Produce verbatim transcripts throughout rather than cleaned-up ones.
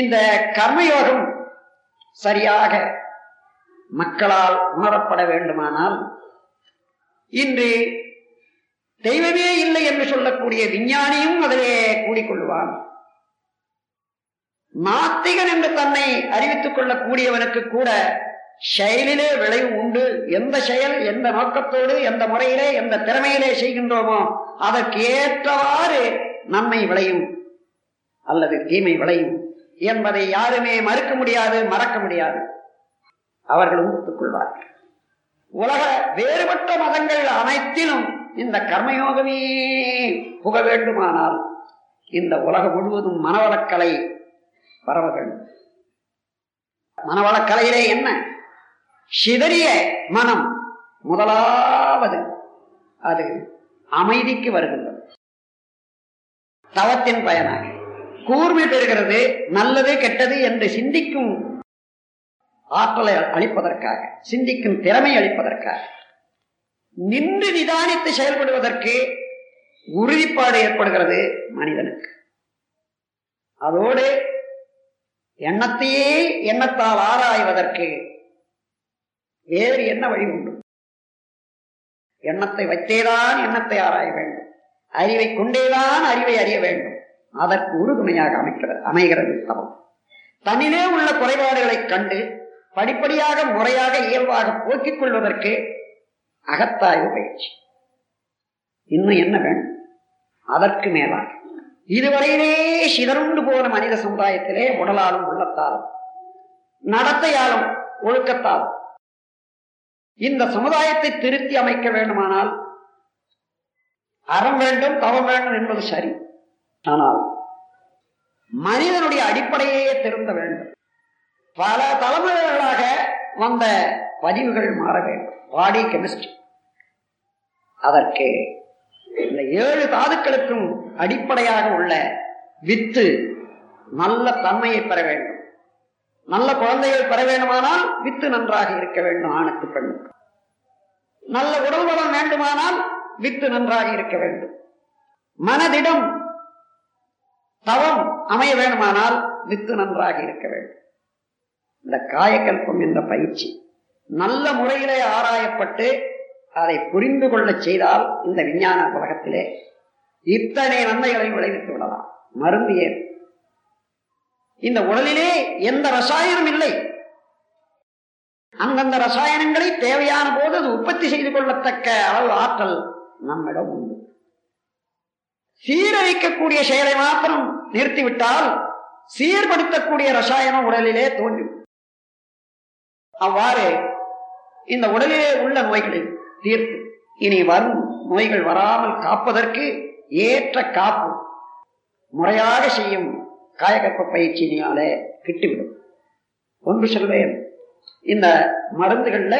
இந்த கர்மயோகம் சரியாக மக்களால் உணரப்பட வேண்டுமானால் இன்று தெய்வமே இல்லை என்று சொல்லக்கூடிய விஞ்ஞானியும் அதிலே கூடிக்கொள்வான். நாத்திகன் என்று தன்னை அறிவித்துக் கொள்ளக்கூடியவனுக்கு கூட செயலிலே விளைவு உண்டு. எந்த செயல் எந்த நோக்கத்தோடு எந்த முறையிலே எந்த திறமையிலே செய்கின்றோமோ அதற்கு ஏற்றவாறு நன்மை விளையும் அல்லது தீமை விளையும் என்பதை யாருமே மறுக்க முடியாது, மறக்க முடியாது. அவர்களும் ஒத்துக்கொள்வார்கள். உலக வேறுபட்ட மதங்கள் அனைத்திலும் இந்த கர்மயோகமே புக வேண்டுமானால் இந்த உலகம் முழுவதும் மனவளக்கலை பரவ வேண்டும். மனவளக்கலையிலே என்ன? சிதறிய மனம் முதலாவது அது அமைதிக்கு வருகின்றது. தவத்தின் பயனாக கூர்மை பெறுகிறது. நல்லது கெட்டது என்று சிந்திக்கும் ஆற்றலை அளிப்பதற்காக, சிந்திக்கும் திறமை அளிப்பதற்காக, நின்று நிதானித்து செயல்படுவதற்கு உறுதிப்பாடு ஏற்படுகிறது மனிதனுக்கு. அதோடு எண்ணத்தையே எண்ணத்தால் ஆராய்வதற்கு வேறு என்ன வழி உண்டு? எண்ணத்தை வைத்தேதான் எண்ணத்தை ஆராய வேண்டும், அறிவை கொண்டேதான் அறிவை அறிய வேண்டும். அதற்கு உறுதுணையாக அமைக்கிறது அமைகிறது தவம். தன்னிலே உள்ள குறைபாடுகளை கண்டு படிப்படியாக முறையாக இயல்பாக போக்கிக் கொள்வதற்கு அகத்தாய்வு பயிற்சி. இன்னும் என்ன வேண்டும்? அதற்கு மேலாக இதுவரையிலே சிதறுண்டு போன மனித சமுதாயத்திலே உடலாலும் உள்ளத்தாலும் நடத்தையாலும் ஒழுக்கத்தாலும் இந்த சமுதாயத்தை திருத்தி அமைக்க வேண்டுமானால் அறம் வேண்டும், தவம் வேண்டும் என்பது சரி. ஆனால் மனிதனுடைய அடிப்படையே திருந்த வேண்டும். பல தலைமுறைகளாக வந்த பதிவுகள் மாற வேண்டும். பாடி கெமிஸ்ட்ரி, அதற்கு இந்த ஏழு தாதுக்களுக்கும் அடிப்படையாக உள்ள வித்து நல்ல தன்மையை பெற வேண்டும். நல்ல குழந்தைகள் பெற வேண்டுமானால் வித்து நன்றாக இருக்க வேண்டும். ஆணுக்கு பெண்ணுக்கு நல்ல உடல் வளம் வேண்டுமானால் வித்து நன்றாக இருக்க வேண்டும். மனதிடம் தவம் அமைய வேண்டுமானால் வித்து நன்றாக இருக்க வேண்டும். இந்த காயக்கல்பம் என்ற பயிற்சி நல்ல முறையிலே ஆராயப்பட்டு அதை புரிந்து கொள்ள செய்தால் இந்த விஞ்ஞான உலகத்திலே இத்தனை நன்மைகளை விளைவித்து விடலாம். மருந்து ஏன்? இந்த உடலிலே எந்த ரசாயனம் இல்லை. அந்தந்த ரசாயனங்களை தேவையான போது அது உற்பத்தி செய்து கொள்ளத்தக்க அளவு ஆற்றல் நம்மிடம் உண்டு. சீரழிக்கக்கூடிய செயலை மாத்திரம் நிறுத்திவிட்டால் சீர்படுத்தக்கூடிய ரசாயனம் உடலிலே தோன்றும். அவ்வாறு இந்த உடலிலே உள்ள நோய்களை தீர்த்து இனி வரும் நோய்கள் வராமல் காப்பதற்கு ஏற்ற காப்பு முறையாக செய்யும் காயகற்ப பயிற்சியினாலே கிட்டுவிடும். ஒன்று சொல்வேன், இந்த மருந்துகள்ல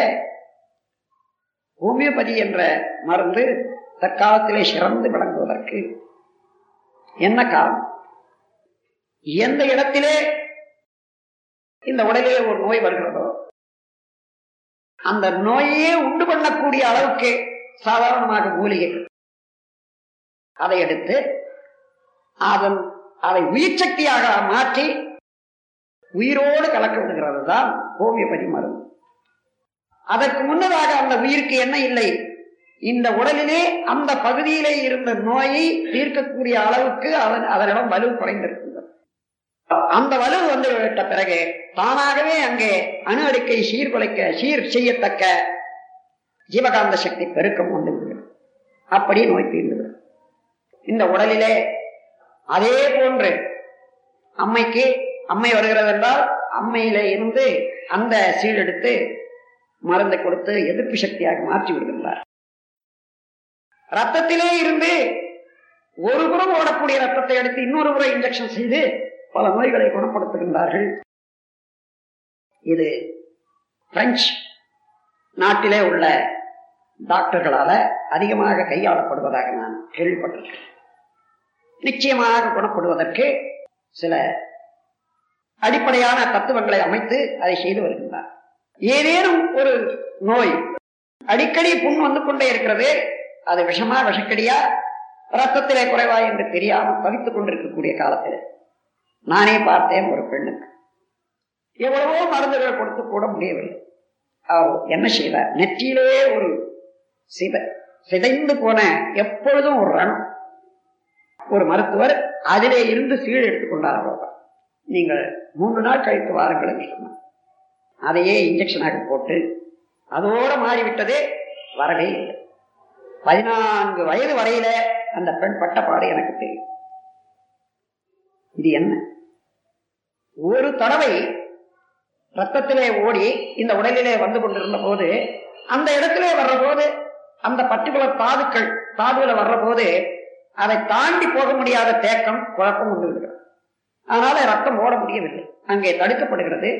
ஹோமியோபதி என்ற மருந்து தற்காலத்திலே சிறந்து விளங்குவதற்கு என்ன காரணம்? எந்த இடத்திலே இந்த உடலிலே ஒரு நோய் வருகிறதோ அந்த நோயே உண்டு பண்ணக்கூடிய அளவுக்கு சாதாரணமாக மூலிகைகள் அதை எடுத்து அதன் அதை உயிர் சக்தியாக மாற்றி உயிரோடு கலக்க விடுகிறது தான் ஹோமியோபதி மருந்து. அதற்கு முன்னதாக அந்த உயிருக்கு என்ன இல்லை? இந்த உடலிலே அந்த பகுதியிலே இருந்த நோயை தீர்க்கக்கூடிய அளவுக்கு அதன் அதனிடம் வலு குறைந்திருக்கின்றது. அந்த வலு வந்துவிட்ட பிறகு தானாகவே அங்கே அணு அடுக்கை சீர்குலைக்க சீர் செய்யத்தக்க ஜீவகாந்த சக்தி பெருக்கம் கொண்டு விடுகிறது. அப்படி நோய் தீர்ந்தது. இந்த உடலிலே அதே போன்று அம்மைக்கு அம்மை வருகிறது என்றால் அம்மையில இருந்து அந்த சீரெடுத்து மருந்தை கொடுத்து எதிர்ப்பு சக்தியாக மாற்றி விடுகின்றார். ரத்தத்திலே இருந்து ஒரு புறம் ஓடக்கூடிய ரத்தத்தை எடுத்து இன்னொரு புறம் இன்ஜெக்ஷன் செய்து பல நோய்களை குணப்படுத்துகின்றார்கள். இது பிரெஞ்சு நாட்டிலே உள்ள டாக்டர்களால அதிகமாக கையாளப்படுவதாக நான் கேள்விப்பட்டிருக்கிறேன். நிச்சயமாக குணப்படுவதற்கு சில அடிப்படையான தத்துவங்களை அமைத்து அதை செய்து வருகின்றார். ஏதேனும் ஒரு நோய் அடிக்கடி புண் வந்து கொண்டே இருக்கிறது, அது விஷமா விஷக்கடியா ரத்தத்திலே குறைவா என்று தெரியாமல் தவித்துக் கொண்டிருக்கக்கூடிய காலத்தில் நானே பார்த்தேன் ஒரு பெண்ணுக்கு. எவ்வளவோ மருந்துகளை கொடுத்து கூட முடியவில்லை. அவர் என்ன செய்தார், நெற்றியிலே ஒரு சித சிதைந்து போன எப்பொழுதும் ஒரு ரணம், ஒரு மருத்துவர் அதிலே இருந்து சீழ் எடுத்துக்கொண்டார். அவ்வளவுதான், நீங்கள் மூன்று நாள் கழித்து வாருங்கள் என்று சொன்னார். அதையே இன்ஜெக்ஷனாக போட்டு அதோடு மாறிவிட்டதே, வரவே இல்லை. பதினான்கு வயது வரையில அந்த பெண் பட்ட பாடு எனக்கு தெரியும். இது என்ன, ஒரு தடவை ரத்தத்திலே ஓடி இந்த உடலிலே வந்து கொண்டிருந்த போது அந்த இடத்திலே வர்ற போது அந்த பர்டிகுலர் தாதுக்கள் தாதுல வர்ற போது அதை தாண்டி போக முடியாத தேக்கம் குழப்பம் உண்டு விடுகிறது. அதனால ரத்தம் ஓட முடியவில்லை, அங்கே தடுக்கப்படுகிறது,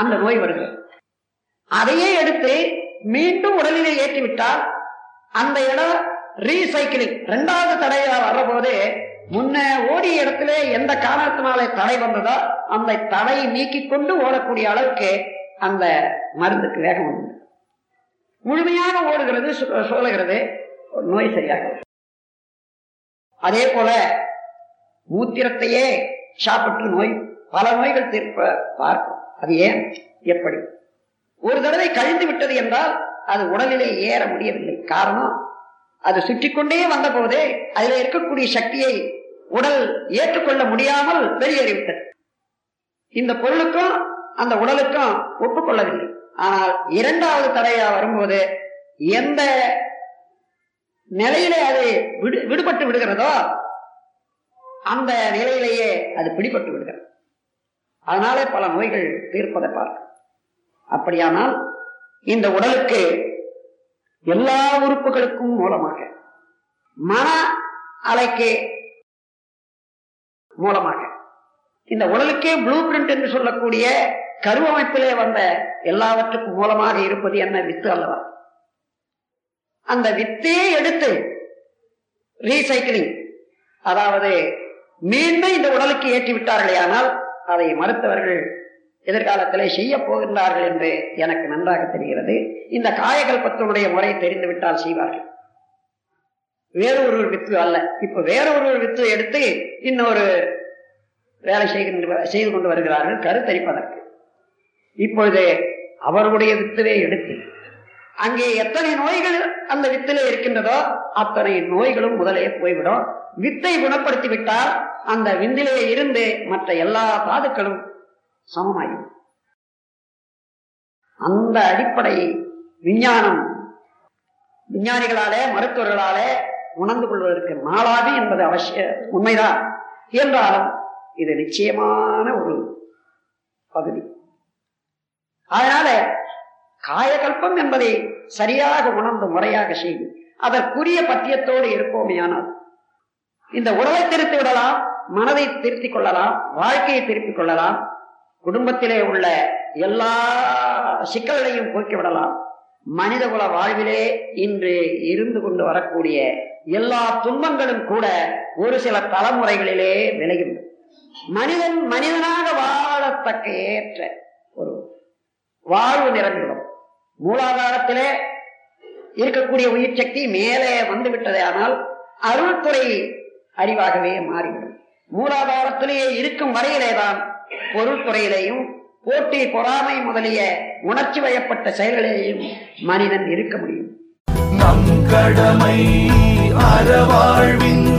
அந்த நோய் வருகிறது. அதையே எடுத்து மீண்டும் உடலிலே ஏற்றிவிட்டால் அந்த இடம் ரீசைக்கிளிங் இரண்டாவது தடையில வர்ற போது முன்ன ஓடிய இடத்துல எந்த காரணத்தினாலே தடை வந்ததோ அந்த தடையை நீக்கி கொண்டு ஓடக்கூடிய அளவுக்கு அந்த மருந்துக்கு வேகம் உண்டு. முழுமையாக ஓடுகிறது, சோழுகிறது, நோய் சரியாக. அதே போல மூத்திரத்தையே சாப்பிட்டு நோய் பல நோய்கள் தீர்ப்ப பார்க்கும். அது ஏன், எப்படி ஒரு தடவை கழிந்து விட்டது என்றால் அது உடலிலே ஏற முடியவில்லை. காரணம், அது சுற்றி கொண்டே வந்த போதே அதில் இருக்கக்கூடிய சக்தியை உடல் ஏற்றுக்கொள்ள முடியாமல் வெளியேறிவிட்டது. இந்த பொருளுக்கும் அந்த உடலுக்கும் ஒப்புக்கொள்ளவில்லை. ஆனால் இரண்டாவது தடையா வரும்போது எந்த நிலையிலே அது விடுபட்டு விடுகிறதோ அந்த நிலையிலேயே அது பிடிபட்டு விடுகிறது. அதனாலே பல நோய்கள் தீர்ப்பதை பார்க்க. அப்படியானால் இந்த உடலுக்கு எல்லா உறுப்புகளுக்கும் மூலமாக, மன அலைக்கு மூலமாக, இந்த உடலுக்கே ப்ளூ பிரிண்ட் என்று சொல்லக்கூடிய கருவமைப்பிலே வந்த எல்லாவற்றுக்கும் மூலமாக இருப்பது என்ன, வித்து அல்லவா? அந்த வித்தையே எடுத்து ரீசைக்கிளிங், அதாவது மீண்டும் இந்த உடலுக்கு ஏற்றிவிட்டார்களே. ஆனால் அதை மருத்துவர்கள் எதிர்காலத்திலே செய்ய போகின்றார்கள் என்று எனக்கு நன்றாக தெரிகிறது. இந்த காயகல்பத்தினுடைய முறை தெரிந்துவிட்டால் செய்வார்கள். வேற ஒரு வித்து அல்ல, இப்ப வேற ஒரு வித்து எடுத்து இன்னொரு வேலை செய்கின்ற செய்து கொண்டு வருகிறார்கள் கருத்தரிப்பதற்கு. இப்பொழுது அவருடைய வித்துவே எடுத்து அங்கே எத்தனை நோய்கள் அந்த வித்திலே இருக்கின்றதோ அத்தனை நோய்களும் முதலே போய்விடும். வித்தை குணப்படுத்தி விட்டால் அந்த விந்திலே இருந்து மற்ற எல்லா தாதுக்களும் சமமாயும். அந்த அடிப்படை விஞ்ஞானம் விஞ்ஞானிகளாலே மருத்துவர்களாலே உணர்ந்து கொள்வதற்கு நாளாவி என்பது அவசிய உண்மைதான். என்றாலும் இது நிச்சயமான ஒரு பகுதி. அதனால காயகல்பம் என்பதை சரியாக உணர்ந்து முறையாக செய்து அதற்குரிய பத்தியத்தோடு இருப்போமையானால் இந்த உடலை திருத்தி விடலாம், மனதை திருத்திக் கொள்ளலாம், வாழ்க்கையை திருத்திக் கொள்ளலாம், குடும்பத்திலே உள்ள எல்லா சிக்கல்களையும் போக்கிவிடலாம். மனிதகுல வாழ்விலே இன்று இருந்து கொண்டு வரக்கூடிய எல்லா துன்பங்களும் கூட ஒரு சில தலைமுறைகளிலே விளையும். மனிதன் மனிதனாக வாழத்தக்க ஏற்ற ஒரு வாழ்வு நிரம்பிடும். மூலாதாரத்திலே இருக்கக்கூடிய உயிர் சக்தி மேலே வந்துவிட்டதே, ஆனால் அருள்துறை அறிவாகவே மாறிவிடும். மூலாதாரத்திலேயே இருக்கும் வரையிலேதான் பொருள்துறையிலையும் போட்டி பொறாமை முதலிய உணர்ச்சி வயப்பட்ட செயல்களிலேயும் மனிதன் இருக்க முடியும். நம் கடமை அறவாழ்வின்